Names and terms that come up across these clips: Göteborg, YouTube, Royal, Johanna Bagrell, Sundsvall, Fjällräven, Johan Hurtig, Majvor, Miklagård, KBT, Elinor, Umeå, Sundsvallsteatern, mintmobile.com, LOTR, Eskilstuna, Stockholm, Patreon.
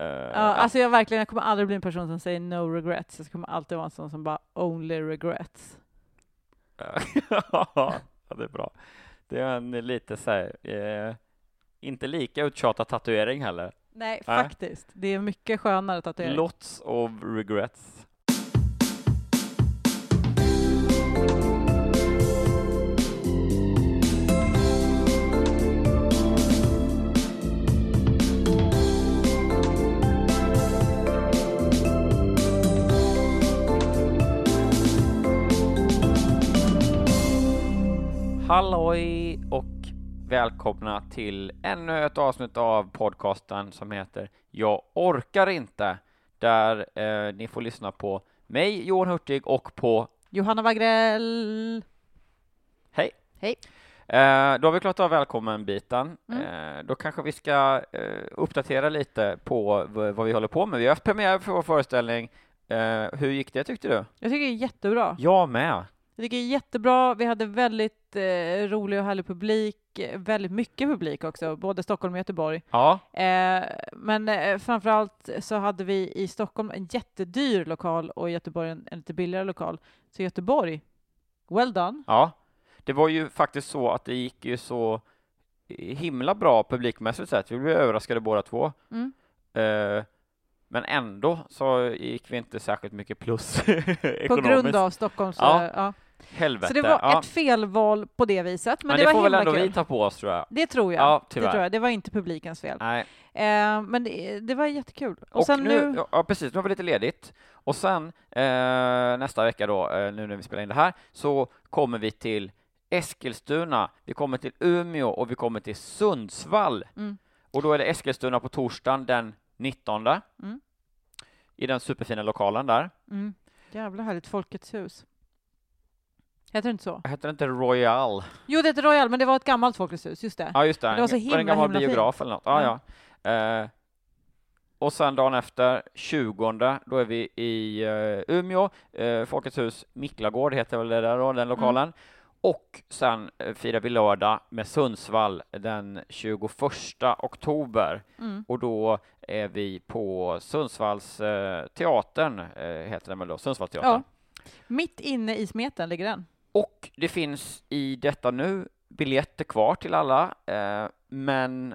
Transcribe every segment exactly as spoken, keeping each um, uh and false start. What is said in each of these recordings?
Uh, ja, alltså jag verkligen jag kommer aldrig bli en person som säger no regrets. Jag kommer alltid vara en sån som bara only regrets. Ja, det är bra. Det är en lite så här, eh, inte lika uttjatad tatuering heller. Nej, äh? faktiskt. Det är mycket skönare tatuering. Lots of regrets. Halloj och välkomna till ännu ett avsnitt av podcasten som heter Jag orkar inte, där eh, ni får lyssna på mig, Johan Hurtig, och på Johanna Bagrell. Hej. Hej. Eh, då har vi klart av välkommen-biten. Mm. Eh, då kanske vi ska eh, uppdatera lite på v- vad vi håller på med. Vi har haft premiär för vår föreställning. Eh, hur gick det, tyckte du? Jag tycker det är jättebra. Jag med. Jag tycker det är jättebra. Vi hade väldigt eh, rolig och härlig publik. Väldigt mycket publik också. Både Stockholm och Göteborg. Ja. Eh, men eh, framförallt så hade vi i Stockholm en jättedyr lokal och i Göteborg en, en lite billigare lokal. Så Göteborg, well done. Ja, det var ju faktiskt så att det gick ju så himla bra publikmässigt sett. Vi blev överraskade båda två. Mm. Eh, Men ändå så gick vi inte särskilt mycket plus ekonomiskt. På grund av Stockholm. Så, ja. Ja. Helvete. Så det var ja. ett felval på det viset. Men, men det, det var får väl ändå kul. Vi ta på oss, tror jag. Det tror jag. Ja, det, tror jag. det var inte publikens fel. Nej. Eh, men det, det var jättekul. Och, och sen nu, nu... Ja, precis. Nu har vi lite ledigt. Och sen eh, nästa vecka då, eh, nu när vi spelar in det här, så kommer vi till Eskilstuna. Vi kommer till Umeå och vi kommer till Sundsvall. Mm. Och då är det Eskilstuna på torsdagen den nittonde mm. i den superfina lokalen där. Mm. Jävla härligt, Folkets hus. Heter det inte så? Heter det inte Royal? Jo, det heter Royal, men det var ett gammalt Folkets hus, just det. Ja, just det. Det var så himla, var en gammal biograf fin. Eller något. Ja, mm. ja. Eh, och sen dagen efter, tjugonde, då är vi i eh, Umeå. Eh, Folkets hus, Miklagård heter väl det där då, den lokalen. Mm. Och sen firar vi lördag med Sundsvall den tjugoförsta oktober. Mm. Och då är vi på Sundsvallsteatern, heter den väl då, Sundsvallsteatern. Ja. Mitt inne i smeten ligger den. Och det finns i detta nu biljetter kvar till alla. Men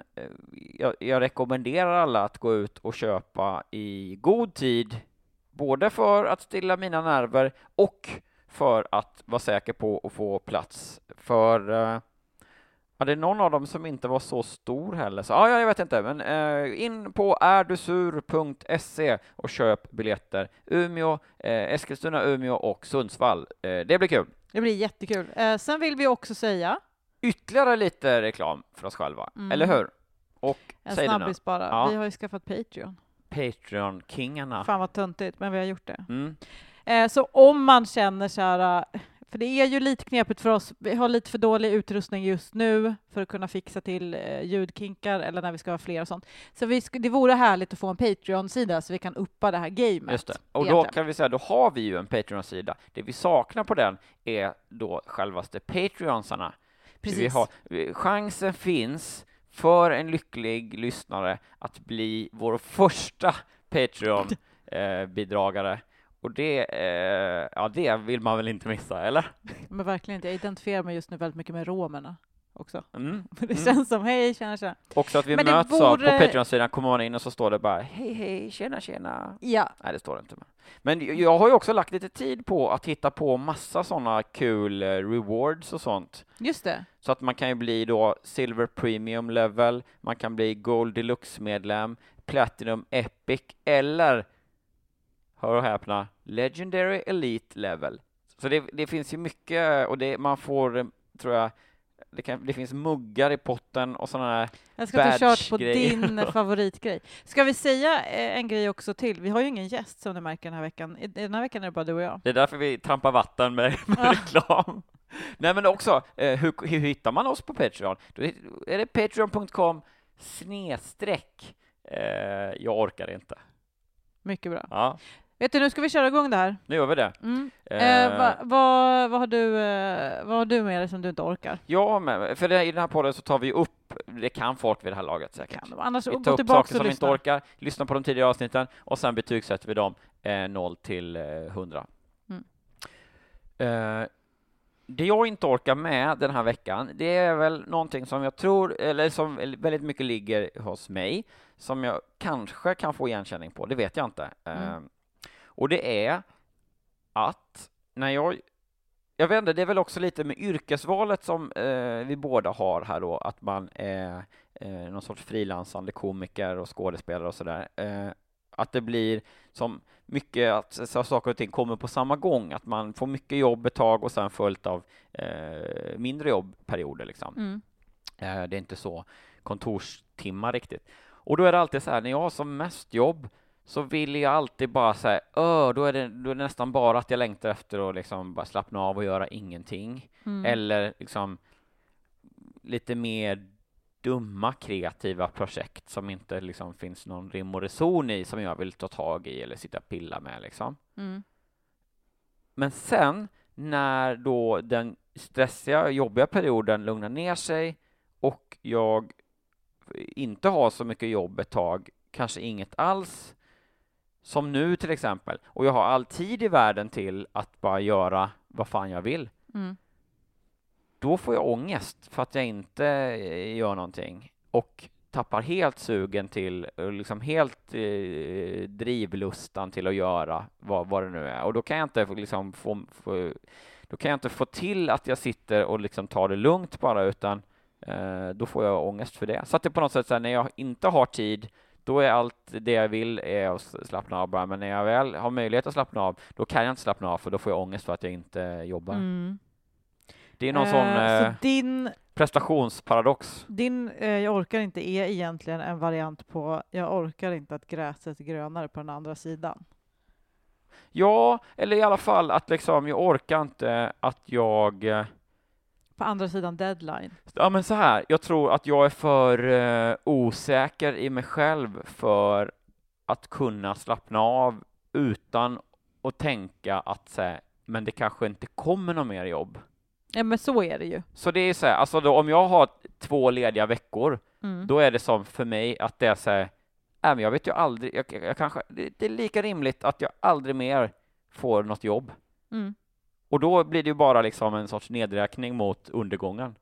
jag, jag rekommenderar alla att gå ut och köpa i god tid. Både för att stilla mina nerver och för att vara säker på att få plats. För uh, ja, det är någon av dem som inte var så stor heller. Så, ah, ja, jag vet inte. Men uh, in på erdesur punkt se och köp biljetter. Umeå, uh, Eskilstuna, Umeå och Sundsvall. Uh, det blir kul. Det blir jättekul. Uh, sen vill vi också säga ytterligare lite reklam för oss själva. Mm. Eller hur? Och, en snabbis bara. Ja. Vi har ju skaffat Patreon. Patreon-kingarna. Fan vad töntigt, men vi har gjort det. Mm. Så om man känner så här, för det är ju lite knepigt för oss, vi har lite för dålig utrustning just nu för att kunna fixa till ljudkinkar eller när vi ska ha fler och sånt. Så vi sk- det vore härligt att få en Patreon-sida så vi kan uppa det här gamet. Just det. Och egentligen. Då kan vi säga, då har vi ju en Patreon-sida. Det vi saknar på den är då självaste Patreonsarna. Precis. Vi har, chansen finns för en lycklig lyssnare att bli vår första Patreon-bidragare. Och det, eh, ja, det vill man väl inte missa, eller? Men verkligen inte. Jag identifierar mig just nu väldigt mycket med romerna också. Mm. Det känns mm. som, hej, tjena, tjena. Också att vi men möts vore... av, på Patreon-sidan kommer man in och så står det bara, hej, hej, tjena, tjena. Ja. Nej, det står det inte. Men jag har ju också lagt lite tid på att hitta på massa sådana kul rewards och sånt. Just det. Så att man kan ju bli då Silver Premium Level, man kan bli Gold Deluxe-medlem, Platinum Epic eller... hör och häpna, Legendary Elite Level. Så det, det finns ju mycket, och det, man får, tror jag, det, kan, det finns muggar i potten botten och sådana här. Jag ska ta kört på din favoritgrej. Ska vi säga en grej också till? Vi har ju ingen gäst som du märker den här veckan. I den här veckan är det bara du och jag. Det är därför vi trampar vatten med, med ja. reklam. Nej, men också, eh, hur, hur hittar man oss på Patreon? Då är det patreon punkt com snedstreck. Eh, jag orkar inte. Mycket bra. Ja. Vet du, nu ska vi köra igång det här. Nu gör vi det. Mm. Eh, eh, vad va, va har, eh, va har du med dig som du inte orkar? Ja, men för det, i den här podden så tar vi upp, det kan folk vid det här laget säkert. Kan de, annars, vi tar upp tillbaka saker som vi inte orkar, lyssna på de tidigare avsnitten och sen betygsätter vi dem eh, noll till hundra. Mm. Eh, det jag inte orkar med den här veckan, det är väl någonting som jag tror, eller som väldigt mycket ligger hos mig, som jag kanske kan få igenkänning på, det vet jag inte. Mm. Eh, Och det är att när jag, jag vet inte, det är väl också lite med yrkesvalet som eh, vi båda har här då, att man är eh, någon sorts frilansande komiker och skådespelare och sådär. Eh, att det blir som mycket att så, saker och ting kommer på samma gång, att man får mycket jobb ett tag och sen följt av eh, mindre jobbperioder liksom. Mm. Eh, det är inte så kontorstimmar riktigt. Och då är det alltid så här, när jag har som mest jobb så vill jag alltid bara säga, öh, då är det då är det nästan bara att jag längtar efter att liksom bara slappna av och göra ingenting. Mm. Eller liksom lite mer dumma kreativa projekt som inte liksom finns någon rim och reson i, som jag vill ta tag i eller sitta och pilla med liksom. Mm. Men sen när då den stressiga, jobbiga perioden lugnar ner sig och jag inte har så mycket jobb ett tag, kanske inget alls, som nu till exempel, och jag har all tid i världen till att bara göra vad fan jag vill. Mm. Då får jag ångest för att jag inte gör någonting och tappar helt sugen till, liksom helt eh, drivlustan till att göra vad, vad det nu är. Och då kan jag inte liksom få, få, då kan jag inte få till att jag sitter och liksom tar det lugnt bara, utan eh, då får jag ångest för det. Så att det på något sätt så här, när jag inte har tid, då är allt det jag vill är att slappna av bara. Men när jag väl har möjlighet att slappna av, då kan jag inte slappna av, för då får jag ångest för att jag inte jobbar. Mm. Det är någon eh, sån eh, så din, prestationsparadox. Din eh, jag orkar inte är egentligen en variant på jag orkar inte att gräset är grönare på den andra sidan. Ja, eller i alla fall att liksom, jag orkar inte att jag... Eh, på andra sidan deadline. Ja, men så här, jag tror att jag är för eh, osäker i mig själv för att kunna slappna av utan att tänka att så här, men det kanske inte kommer någon mer jobb. Ja, men så är det ju. Så det är så här, alltså då, om jag har två lediga veckor, mm, då är det som för mig att det är så här, äh, men jag vet ju aldrig, jag, jag kanske, det, det är lika rimligt att jag aldrig mer får något jobb. Mm. Och då blir det ju bara liksom en sorts nedräkning mot undergången.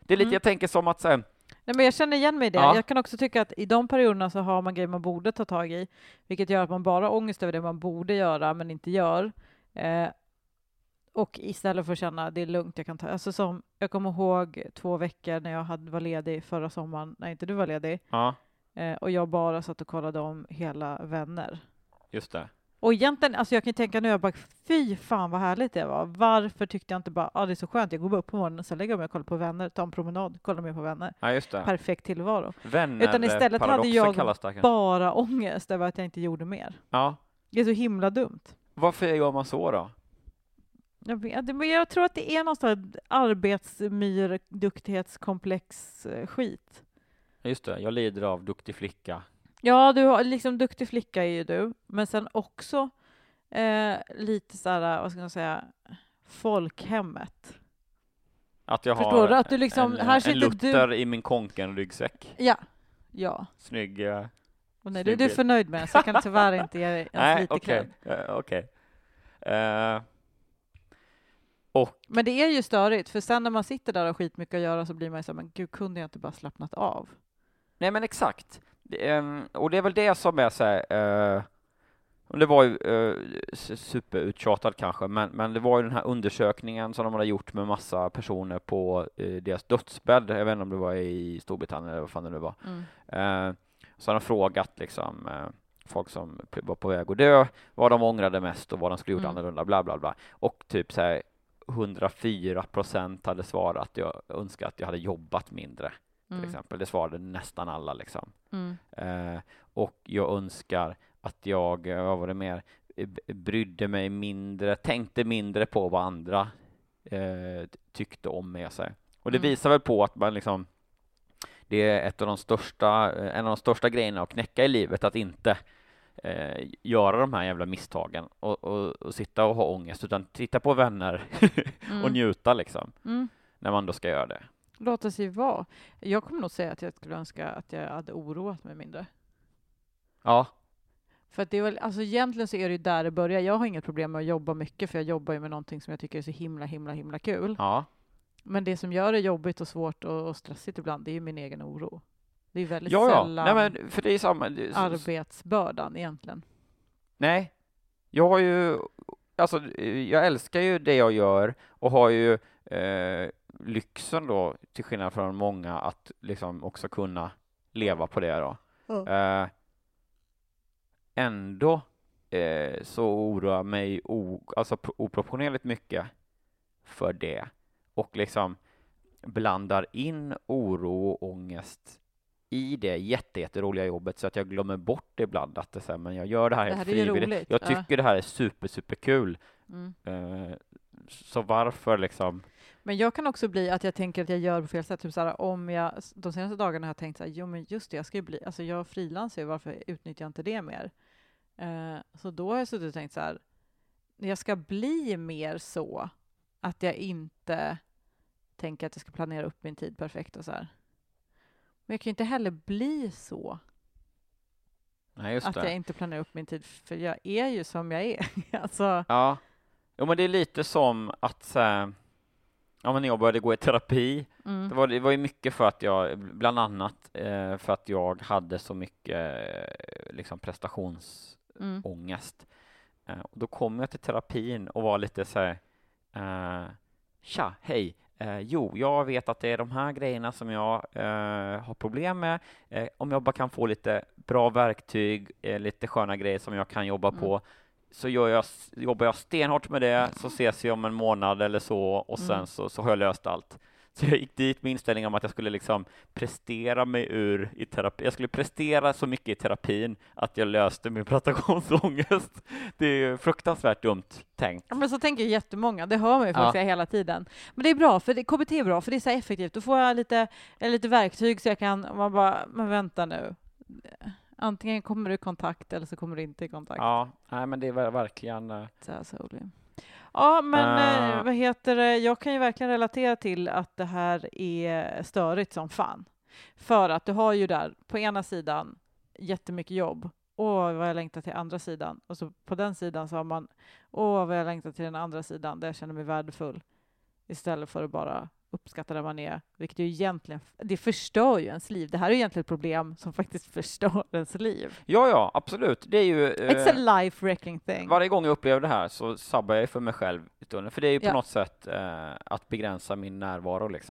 Det är lite, mm, jag tänker som att sen... Nej, men jag känner igen mig i det. Ja. Jag kan också tycka att i de perioderna så har man grejer man borde ta tag i. Vilket gör att man bara har ångest över det man borde göra men inte gör. Eh, och istället för att känna det är lugnt jag kan ta... Alltså som, jag kommer ihåg två veckor när jag hade, var ledig förra sommaren. Nej, inte du var ledig. Ja. Eh, och jag bara satt och kollade om hela Vänner. Just det. Och egentligen, alltså jag kan ju tänka nu, jag bara, fy fan vad härligt det var. Varför tyckte jag inte bara, ja ah, det är så skönt, jag går bara upp på morgonen och sen lägger jag mig och kollar på Vänner, tar en promenad, kollar mig på Vänner. Ja, just det. Perfekt tillvaro. Vänner, utan istället hade jag bara ångest över att jag inte gjorde mer. Ja. Det är så himla dumt. Varför gör man så då? Jag vet, men jag tror att det är någon sån arbetsmyr, duktighetskomplex skit. Just det, jag lider av duktig flicka. Ja, du har liksom duktig flicka är ju du, men sen också eh, lite så här, vad ska man säga, folkhemmet. Att jag Förstår har du? Att du liksom, en, här en Luther du... i min konken-ryggsäck. Ja, ja. Snygg. Uh, Och nej, snygg du, du är för nöjd med, så jag kan tyvärr inte ge ens nej, lite okay. klädd. Uh, Okej, okay. uh, Och. Men det är ju störigt, för sen när man sitter där och skitmycket att göra så blir man ju så här, men gud, kunde jag inte bara slappnat av? Nej, men exakt. Det är, och det är väl det som är så här, eh, det var ju eh, superuttjatad kanske, men, men det var ju den här undersökningen som de hade gjort med massa personer på eh, deras dödsbädd, jag vet inte om det var i Storbritannien eller vad fan det nu var. Mm. Eh, så hade de frågat liksom, eh, folk som var på väg att dö, vad de ångrade mest och vad de skulle gjort mm. annorlunda, bla bla bla. Och typ så här, hundrafyra procent hade svarat att jag önskar att jag hade jobbat mindre. till mm. exempel. Det svarade nästan alla liksom. Mm. Eh, och jag önskar att jag, vad var det mer, brydde mig mindre, tänkte mindre på vad andra eh, tyckte om med sig. Och det mm. visar väl på att man liksom, det är ett av de största, en av de största grejerna att knäcka i livet, att inte eh, göra de här jävla misstagen och, och, och sitta och ha ångest, utan titta på vänner mm. och njuta liksom, mm. när man då ska göra det. Låt oss ju vara. Jag kommer nog säga att jag skulle önska att jag hade oroat mig mindre. Ja. För att det är väl, alltså egentligen så är det ju där det börjar. Jag har inget problem med att jobba mycket, för jag jobbar ju med någonting som jag tycker är så himla, himla, himla kul. Ja. Men det som gör det jobbigt och svårt och, och stressigt ibland, det är ju min egen oro. Det är väldigt ja, sällan ja. Nej, men för det är samma, det är så, arbetsbördan egentligen. Nej, jag har ju, alltså jag älskar ju det jag gör och har ju eh, lyxen då, till skillnad från många, att liksom också kunna leva på det då. Mm. Eh, ändå eh, så oroar mig o, alltså, oproportionerligt mycket för det. Och liksom blandar in oro och ångest i det jätte, jätteroliga jobbet, så att jag glömmer bort det ibland. Att det så här, men jag gör det här, det här frivilligt. Jag tycker ja. det här är super, super kul. Mm. Uh, så varför liksom? Men jag kan också bli att jag tänker att jag gör på fel sätt. Typ så här, om jag, de senaste dagarna har jag tänkt så här, jo men just det, jag ska ju bli, alltså jag frilansar ju, varför utnyttjar jag inte det mer? Uh, så då har jag suttit och tänkt så här, jag ska bli mer så att jag inte tänker att jag ska planera upp min tid perfekt och så här. Men jag kan ju inte heller bli så. Nej, just att det. Jag inte planerar upp min tid, för jag är ju som jag är. Alltså. Ja. Jo, men det är lite som att äh, ja, men när jag började gå i terapi, mm. det var det var ju mycket för att jag, bland annat eh, för att jag hade så mycket eh, liksom prestationsångest. Mm. Eh, och då kom jag till terapin och var lite så här, Uh, tja, hej, uh, jo, jag vet att det är de här grejerna som jag uh, har problem med. Uh, om jag bara kan få lite bra verktyg, uh, lite sköna grejer som jag kan jobba mm. på, så gör jag, jobbar jag stenhårt med det, så ses vi om en månad eller så, och sen mm. så, så har jag löst allt. Så jag gick dit med inställningen om att jag skulle liksom prestera mig ur i terapi. Jag skulle prestera så mycket i terapin att jag löste min prestationsångest. Det är ju fruktansvärt dumt tänkt. Ja, men så tänker jättemånga. Det hör man ju ja. för hela tiden. Men det är bra, för det, K B T är bra, för det är så effektivt. Då får jag lite, lite verktyg så jag kan, man bara, men vänta nu. Antingen kommer du i kontakt eller så kommer du inte i kontakt. Ja, nej, men det är verkligen... Så här, så ja, men uh. vad heter det? Jag kan ju verkligen relatera till att det här är störigt som fan. För att du har ju där på ena sidan jättemycket jobb. Åh, vad jag längtar till andra sidan. Och så på den sidan så har man, åh, vad jag längtar till den andra sidan, där jag känner mig värdefull. Istället för att bara uppskatta där man är. Vilket ju egentligen, det förstör ju ens liv. Det här är ju egentligen ett problem som faktiskt förstör ens liv. Ja, ja, absolut. Det är ju... It's eh, a life-wrecking thing. Varje gång jag upplever det här så sabbar jag för mig själv. För det är ju på ja. något sätt eh, att begränsa min närvaro liksom.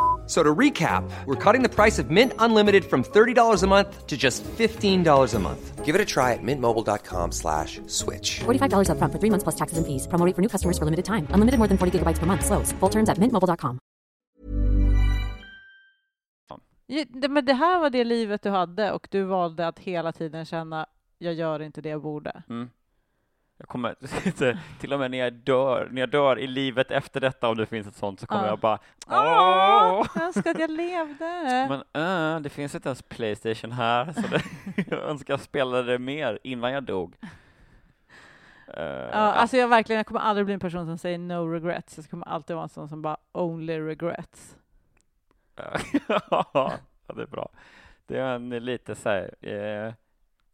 So to recap, we're cutting the price of Mint Unlimited from thirty dollars a month to just fifteen dollars a month. Give it a try at mintmobile.com slash switch. forty-five dollars up front for three months plus taxes and fees. Promo rate for new customers for limited time. Unlimited more than forty gigabytes per month. Slows full terms at mint mobile dot com. Men det här var det livet du hade, och du valde att hela tiden känna, jag gör inte det jag borde. Mm. Jag kommer till och med när jag dör, när jag dör i livet efter detta, om det finns ett sånt, så kommer uh. jag bara åh, jag önskar att jag levde. Men uh, det finns inte ens PlayStation här, så det, jag önskar jag spelade det mer innan jag dog. Uh, uh, alltså jag verkligen, jag kommer aldrig bli en person som säger no regrets. Jag kommer alltid vara en sån som bara only regrets. Ja, det är bra. Det är en lite så här, eh,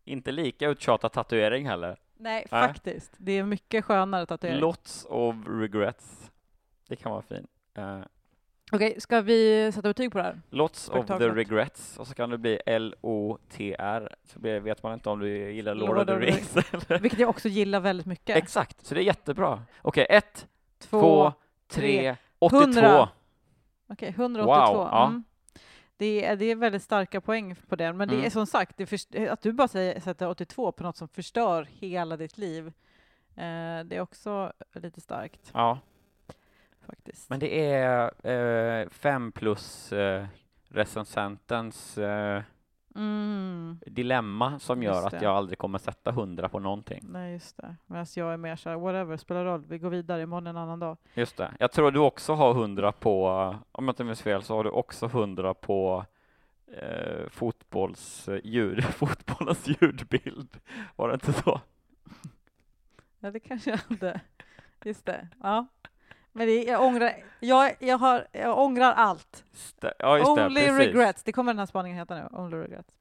inte lika uttjatad tatuering heller. Nej, äh. faktiskt. Det är mycket skönare tatuering. Lots of regrets. Det kan vara fint. Uh. Okej, okay, ska vi sätta betyg på det här? Lots of the regrets. Och så kan det bli L O T R. Så vet man inte om du gillar Lord of the Rings. Vilket jag också gillar väldigt mycket. Exakt, så det är jättebra. Okej, okay, ett, två, tre, åttiotvå. Okej, okay, etthundraåttiotvå. Wow, ja. Mm. Det är, det är väldigt starka poäng på den. Men mm. det är som sagt, det först- att du bara säger, sätter åttiotvå på något som förstör hela ditt liv. Eh, det är också lite starkt. Ja. Faktiskt. Men det är eh, fem plus eh, recensentens eh, mm. dilemma som just gör det. Att jag aldrig kommer sätta hundra på någonting. Nej, just det. Medan jag är mer så här, whatever, spelar roll. Vi går vidare imorgon en annan dag. Just det. Jag tror du också har hundra på, om jag inte minns fel, så har du också hundra på eh, fotbolls ljud, fotbollens ljudbild. Var det inte så? Ja, det kanske jag hade. Just det, ja. Men det, jag, ångrar, jag, jag, har, jag ångrar allt. St- ja, just Only det, regrets. Det kommer den här spaningen heta nu. Only regrets.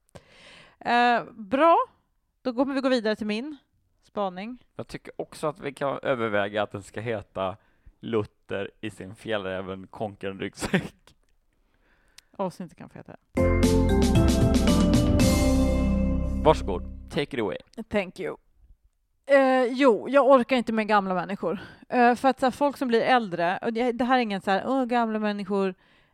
Eh, bra. Då kommer vi gå vidare till min spaning. Jag tycker också att vi kan överväga att den ska heta Luther i sin fjällräven konker en ryggsäck. Och så inte kan få heta det. Varsågod. Take it away. Thank you. Eh, jo, jag orkar inte med gamla människor. Eh, för att så här, folk som blir äldre, och det, det här är ingen så här, åh, gamla människor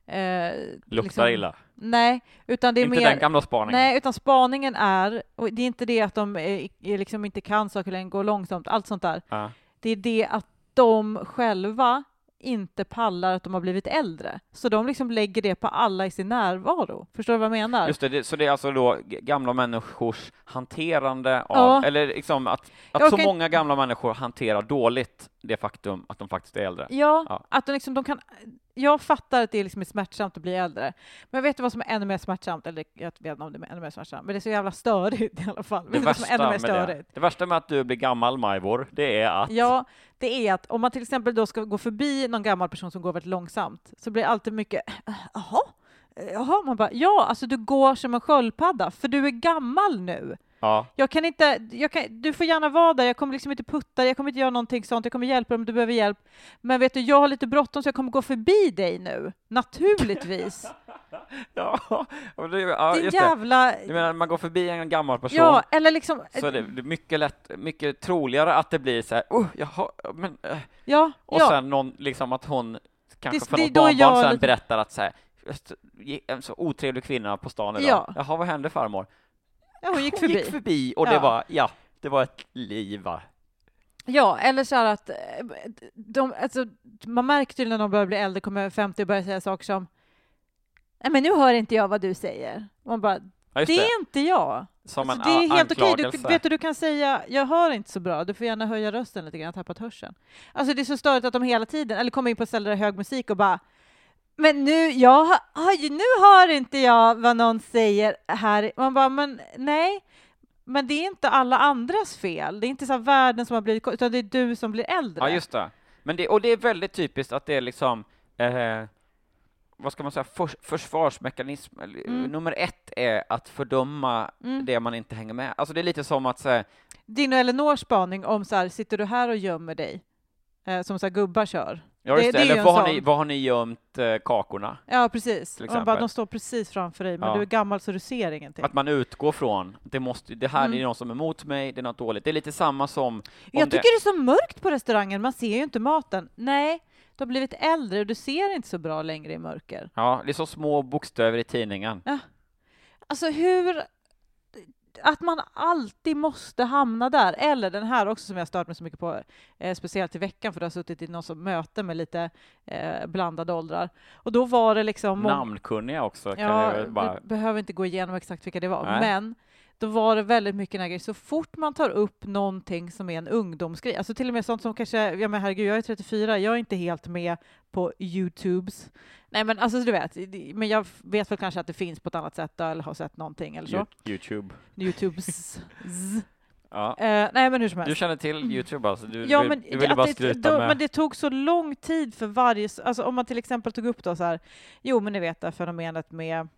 eh, luktar liksom, illa. Nej, utan det är inte mer den gamla spaningen. Nej, utan spaningen är, och det är inte det att de är, är liksom inte kan saker längre, går långsamt, allt sånt där. Uh. Det är det att de själva inte pallar att de har blivit äldre. Så de liksom lägger det på alla i sin närvaro. Förstår du vad jag menar? Just det, det så det är alltså då gamla människors hanterande av, ja. Eller liksom att, att så många många gamla människor hanterar dåligt det faktum att de faktiskt är äldre. Ja, ja. Att de liksom, de kan, jag fattar att det är liksom smärtsamt att bli äldre. Men vet du vad som är ännu mer smärtsamt? Eller jag vet inte om det är ännu mer smärtsamt. Men det är så jävla störigt i alla fall. Det, det, värsta, ännu mer med det. det värsta med att du blir gammal, Majvor, det är att... Ja, det är att om man till exempel då ska gå förbi någon gammal person som går väldigt långsamt så blir det alltid mycket, jaha, jaha, man bara, ja, alltså du går som en sköldpadda för du är gammal nu. Ja. Jag kan inte, jag kan, du får gärna vara där, jag kommer liksom inte putta, jag kommer inte göra någonting sånt, jag kommer hjälpa dig om du behöver hjälp. Men vet du, jag har lite bråttom så jag kommer gå förbi dig nu, naturligtvis. Ja, det, ja, just det. Jävla... Du menar, man går förbi en gammal person, ja, eller liksom... så är det mycket, lätt, mycket troligare att det blir så här, oh, jaha, men... Äh. Ja, och ja. Sen någon, liksom att hon kanske det, för något barnbarn jag... sen berättar att så här, en så otrevlig kvinna på stan idag, ja. Jaha, vad hände farmor? Ja, hon gick förbi. Hon gick förbi och det, ja. Var, ja, det var ett liv, va? Ja, eller så här att de, alltså, man märkte ju när de började bli äldre, kom över femtio och började säga saker som, nej, men nu hör inte jag vad du säger. Man bara, ja, det är inte jag. Som alltså, en det är helt okej. Du, vet du, du kan säga, jag hör inte så bra. Du får gärna höja rösten lite grann, jag har tappat hörseln. Alltså det är så störigt att de hela tiden, eller kommer in på ställen där hög musik och bara, men nu, jag, nu hör inte jag vad någon säger här. Man bara, men nej. Men det är inte alla andras fel. Det är inte så världen som har blivit, utan det är du som blir äldre. Ja, just det. Men det, och det är väldigt typiskt att det är liksom, eh, vad ska man säga, för, försvarsmekanism. Mm. Nummer ett är att fördöma mm. det man inte hänger med. Alltså det är lite som att säga... Din och Elinors spaning om så här, sitter du här och gömmer dig? Eh, som så här gubbar kör. Ja, det, det, det eller vad har, ni, vad har ni gömt eh, kakorna? Ja, precis. Bara, de står precis framför dig, men ja. Du är gammal så du ser ingenting. Att man utgår från, det, måste, det här mm. är någon som är emot mig, det är något dåligt. Det är lite samma som... Jag tycker det... det är så mörkt på restaurangen, man ser ju inte maten. Nej, du har blivit äldre och du ser inte så bra längre i mörker. Ja, det är så små bokstäver i tidningen. Ja. Alltså hur... Att man alltid måste hamna där. Eller den här också som jag stört mig så mycket på. Eh, speciellt i veckan, för jag har suttit i någon som möte med lite eh, blandade åldrar. Och då var det liksom... Må- namnkunniga också. Kan ja, jag bara... behöver inte gå igenom exakt vilka det var. Nej. Men då var det väldigt mycket grejer. Så fort man tar upp någonting som är en ungdomsgrej. Alltså till och med sånt som kanske... Ja men herregud, jag är trettiofyra. Jag är inte helt med på YouTubes. Nej men alltså du vet. Men jag vet väl kanske att det finns på ett annat sätt. Eller har sett någonting eller så. YouTube. YouTubes. Ja. Uh, nej men hur som helst. Du känner till YouTube alltså? Du, ja, du, men, du ville bara skryta det, med... Men det tog så lång tid för varje... Alltså om man till exempel tog upp då så här... Jo men ni vet det här fenomenet med...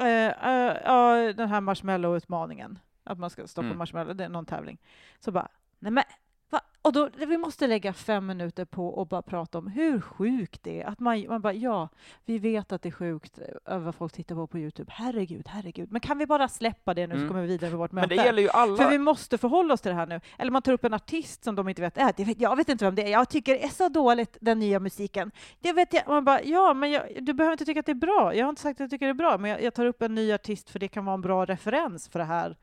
Uh, uh, uh, den här marshmallow-utmaningen, att man ska stoppa mm. marshmallow, det är någon tävling, så bara, nej men va? Och då, vi måste lägga fem minuter på och bara prata om hur sjukt det är. Att man, man bara, ja, vi vet att det är sjukt över folk tittar på på YouTube. Herregud, herregud. Men kan vi bara släppa det nu mm. så kommer vi vidare med vårt möte? Men det gäller ju alla. För vi måste förhålla oss till det här nu. Eller man tar upp en artist som de inte vet. Äh, vet jag vet inte vem det är. Jag tycker det är så dåligt, den nya musiken. Det vet jag. Man bara, ja, men jag, du behöver inte tycka att det är bra. Jag har inte sagt att jag tycker det är bra. Men jag, jag tar upp en ny artist för det kan vara en bra referens för det här.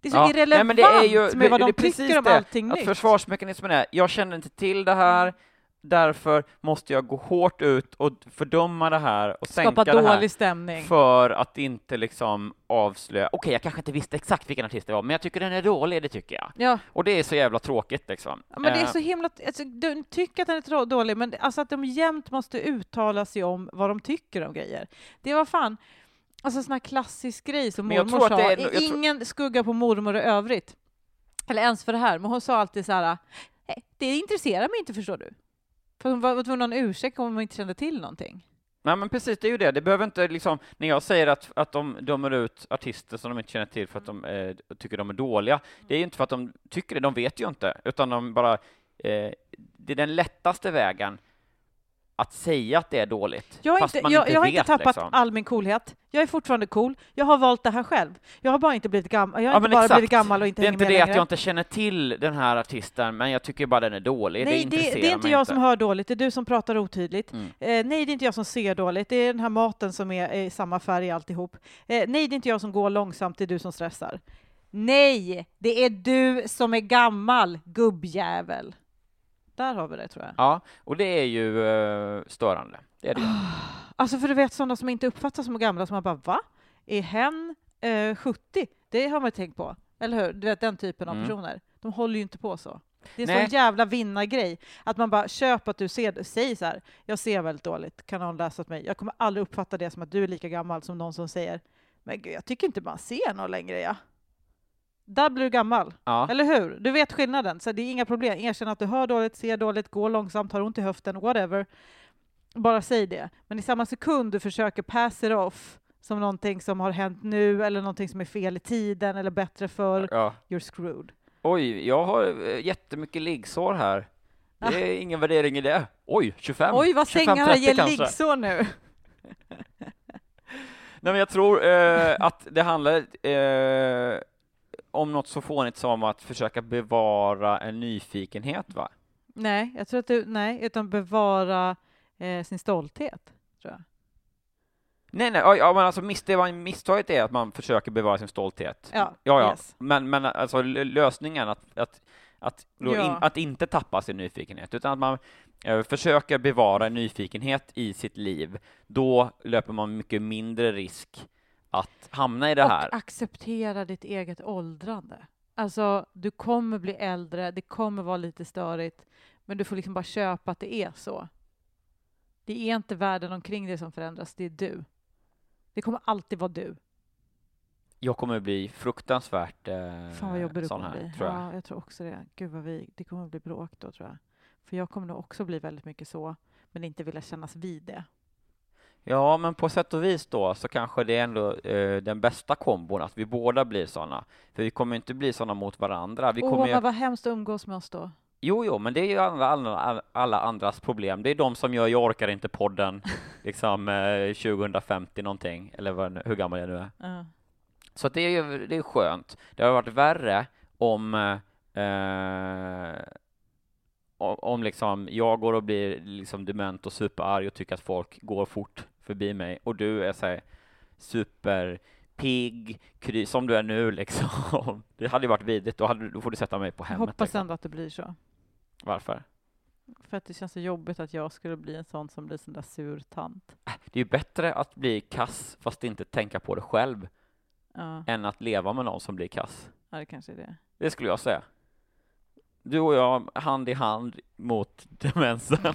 Det är så ja. irrelevant. Nej, men det är ju, med vad det, de det tycker om det, allting nytt. Försvarsmekanismen är, jag känner inte till det här, därför måste jag gå hårt ut och fördöma det här och skapa sänka dålig det här stämning. För att inte liksom avslöja. Okej, okay, jag kanske inte visste exakt vilken artist det var, men jag tycker den är dålig, det tycker jag. Ja. Och det är så jävla tråkigt liksom. Ja, men det är så himla, alltså, de tycker att den är dålig, men alltså att de jämt måste uttala sig om vad de tycker om grejer. Det var fan... Alltså sån här klassisk grej som mormor sa. Är, är ingen tror... skugga på mormor och övrigt. Eller ens för det här. Men hon sa alltid så här. Det intresserar mig inte, förstår du. För hon var tvungen att ursäkta om hon inte kände till någonting. Nej, men precis, det är ju det. Det behöver inte liksom... När jag säger att, att de dömer ut artister som de inte känner till för att de eh, tycker de är dåliga. Det är ju inte för att de tycker det. De vet ju inte. Utan de bara... Eh, det är den lättaste vägen. Att säga att det är dåligt. Jag har fast inte, man jag, inte, jag har vet, inte tappat liksom. all min coolhet. Jag är fortfarande cool. Jag har valt det här själv. Jag har bara inte blivit gammal. Jag har ja, inte bara exakt. blivit gammal och inte hänger med längre. Det är inte det att jag inte känner till den här artisten, men jag tycker bara den är dålig. Nej, det, det, det är inte jag inte. som hör dåligt. Det är du som pratar otydligt. Mm. Eh, nej, det är inte jag som ser dåligt. Det är den här maten som är i samma färg alltihop. Eh, nej, det är inte jag som går långsamt. Det är du som stressar. Nej, det är du som är gammal, gubbjävel. Där har vi det, tror jag. Ja, och det är ju uh, störande. Det är det. Alltså, för du vet, sådana som inte uppfattas som gamla som man bara, va? Är hen uh, sjuttio? Det har man tänkt på. Eller hur? Du vet, den typen av personer. Mm. De håller ju inte på så. Det är Nej. så jävla vinnargrej. Att man bara, köp att du ser, säger så här, jag ser väldigt dåligt, kan någon läsa åt mig? Jag kommer aldrig uppfatta det som att du är lika gammal som någon som säger, men gud, jag tycker inte man ser någon längre, ja. Där blir du gammal, ja. Eller hur? Du vet skillnaden, så det är inga problem. Erkänn att du hör dåligt, ser dåligt, går långsamt, har ont i höften, whatever. Bara säg det. Men i samma sekund du försöker pass it off som någonting som har hänt nu eller någonting som är fel i tiden eller bättre för, ja. You're screwed. Oj, jag har jättemycket liggsår här. Det är ah. ingen värdering i det. Oj, tjugofem. Oj, vad sängarna ger liggsår nu. Nej, men jag tror eh, att det handlar... Eh, om något så fånigt som att försöka bevara en nyfikenhet, va? Nej, jag tror att du, nej, utan bevara eh, sin stolthet, tror jag. Nej, nej, ja, men alltså miss, det var, misstaget är att man försöker bevara sin stolthet. Ja, ja, ja. Yes. Men, men alltså lösningen att, att, att, ja. in, att inte tappa sin nyfikenhet, utan att man eh, försöker bevara en nyfikenhet i sitt liv, då löper man mycket mindre risk att hamna i det här. Och acceptera ditt eget åldrande. Alltså, du kommer bli äldre. Det kommer vara lite störigt. Men du får liksom bara köpa att det är så. Det är inte världen omkring dig som förändras. Det är du. Det kommer alltid vara du. Jag kommer bli fruktansvärt eh, Fan vad jobbar du sån här, tror jag. Ja, jag tror också det. Gud vad vi... Det kommer bli bråk då, tror jag. För jag kommer nog också bli väldigt mycket så. Men inte vilja kännas vid det. Ja, men på sätt och vis då så kanske det är ändå eh, den bästa kombon att vi båda blir såna. För vi kommer inte bli såna mot varandra. Vi kommer oh, ju... vad hemskt att umgås med oss då. Jo, jo, men det är ju alla, alla, alla andras problem. Det är de som gör, jag orkar inte podden liksom eh, tjugohundrafemtio någonting. Eller vad, hur gammal jag nu är. Uh. Så det är ju det är skönt. Det har varit värre om... Eh, om liksom jag går och blir liksom dement och superarg och tycker att folk går fort förbi mig och du är så här superpigg kry, som du är nu liksom. Det hade ju varit vidrigt. Då, hade, då får du sätta mig på hemmet. Hoppas ändå att det blir så. Varför? För att det känns så jobbigt att jag skulle bli en sån som blir sån där sur tant. Det är ju bättre att bli kass fast inte tänka på det själv ja. än att leva med någon som blir kass. Ja, det kanske är det. Det skulle jag säga. Du och jag hand i hand mot demensen.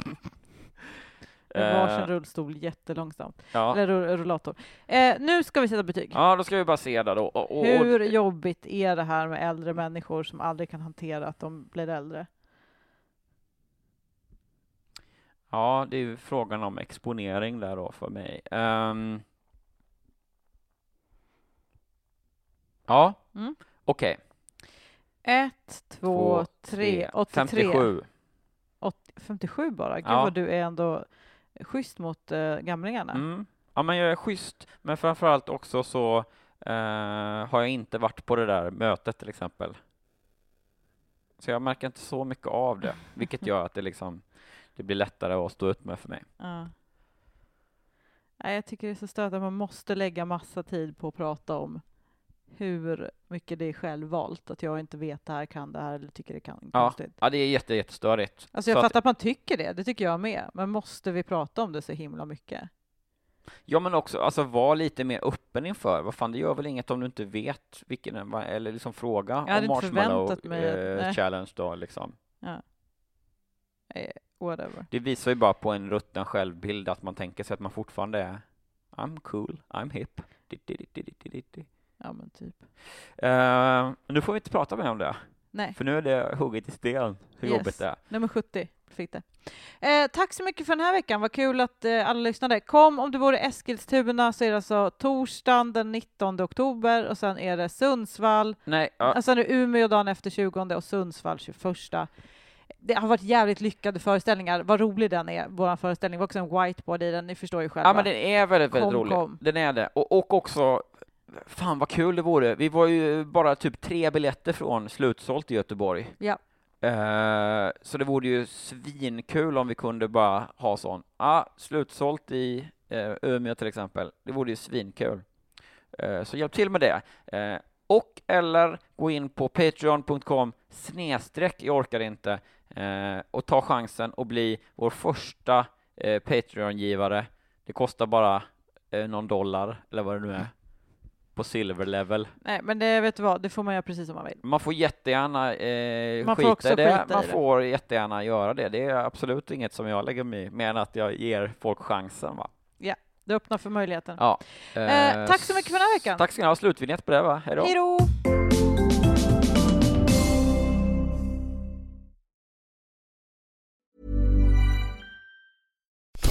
Varsin rullstol jättelångsamt. Ja. Eller rullator. Eh, nu ska vi sätta betyg. Ja, då ska vi bara se där då. Och, och, Hur och... jobbigt är det här med äldre människor som aldrig kan hantera att de blir äldre? Ja, det är ju frågan om exponering där då för mig. Um... Ja, mm. okej. Okay. Ett, två, tre, åttiotre. femtiosju. femtiosju bara? Gud ja. Vad du är ändå schysst mot äh, gamlingarna. Mm. Ja, men jag är schysst. Men framförallt också så äh, har jag inte varit på det där mötet till exempel. Så jag märker inte så mycket av det. Vilket gör att det, liksom, det blir lättare att stå ut med för mig. Ja. Nej, jag tycker det är så stört att man måste lägga massa tid på att prata om hur mycket det är själv valt. Att jag inte vet det här, kan det här eller tycker det kan. Ja, ja det är jätte, jättestörigt. Alltså jag så fattar att... att man tycker det. Det tycker jag med. Men måste vi prata om det så himla mycket? Ja, men också alltså, var lite mer öppen inför. Vad fan, det gör väl inget om du inte vet vilken, eller liksom fråga jag om marshmallow-challenge eh, då liksom. Ja. Eh, whatever. Det visar ju bara på en rutten självbild att man tänker sig att man fortfarande är I'm cool, I'm hip. Ja, men typ. Uh, nu får vi inte prata mer om det. Nej. För nu är det hugget i sten hur yes. jobbigt det är. Nummer sjuttio. Fick det. Eh, tack så mycket för den här veckan. Vad kul att eh, alla lyssnade. Kom om du bor i Eskilstuna så är det alltså torsdagen den nittonde oktober och sen är det Sundsvall. Nej, ja. Och sen är det Umeå dagen efter tjugonde och Sundsvall tjugoförsta. Det har varit jävligt lyckade föreställningar. Vad rolig den är, vår föreställning. Det var också en whiteboard i den, ni förstår ju själva. Ja, men den är väldigt, väldigt kom, rolig. Kom. Den är det. Och, och också fan vad kul det vore. Vi var ju bara typ tre biljetter från slutsålt i Göteborg. Ja. Uh, så det vore ju svinkul om vi kunde bara ha sån. Ah, slutsålt i uh, Umeå till exempel. Det vore ju svinkul. Uh, så hjälp till med det. Uh, och eller gå in på patreon.com snedstreck jag orkar inte uh, och ta chansen och bli vår första uh, Patreon-givare. Det kostar bara uh, någon dollar eller vad det nu är. På silver level. Nej, men det vet du vad, det får man göra precis som man vill. Man får jättegärna eh, man skita, får det. skita man i det. Man får jättegärna göra det. Det är absolut inget som jag lägger mig i, men att jag ger folk chansen, va? Ja, det öppnar för möjligheten. Ja. Eh, eh, tack så mycket för den här veckan. Tack ska ni ha, slutvinjet på det, va? Hej då. Hej då.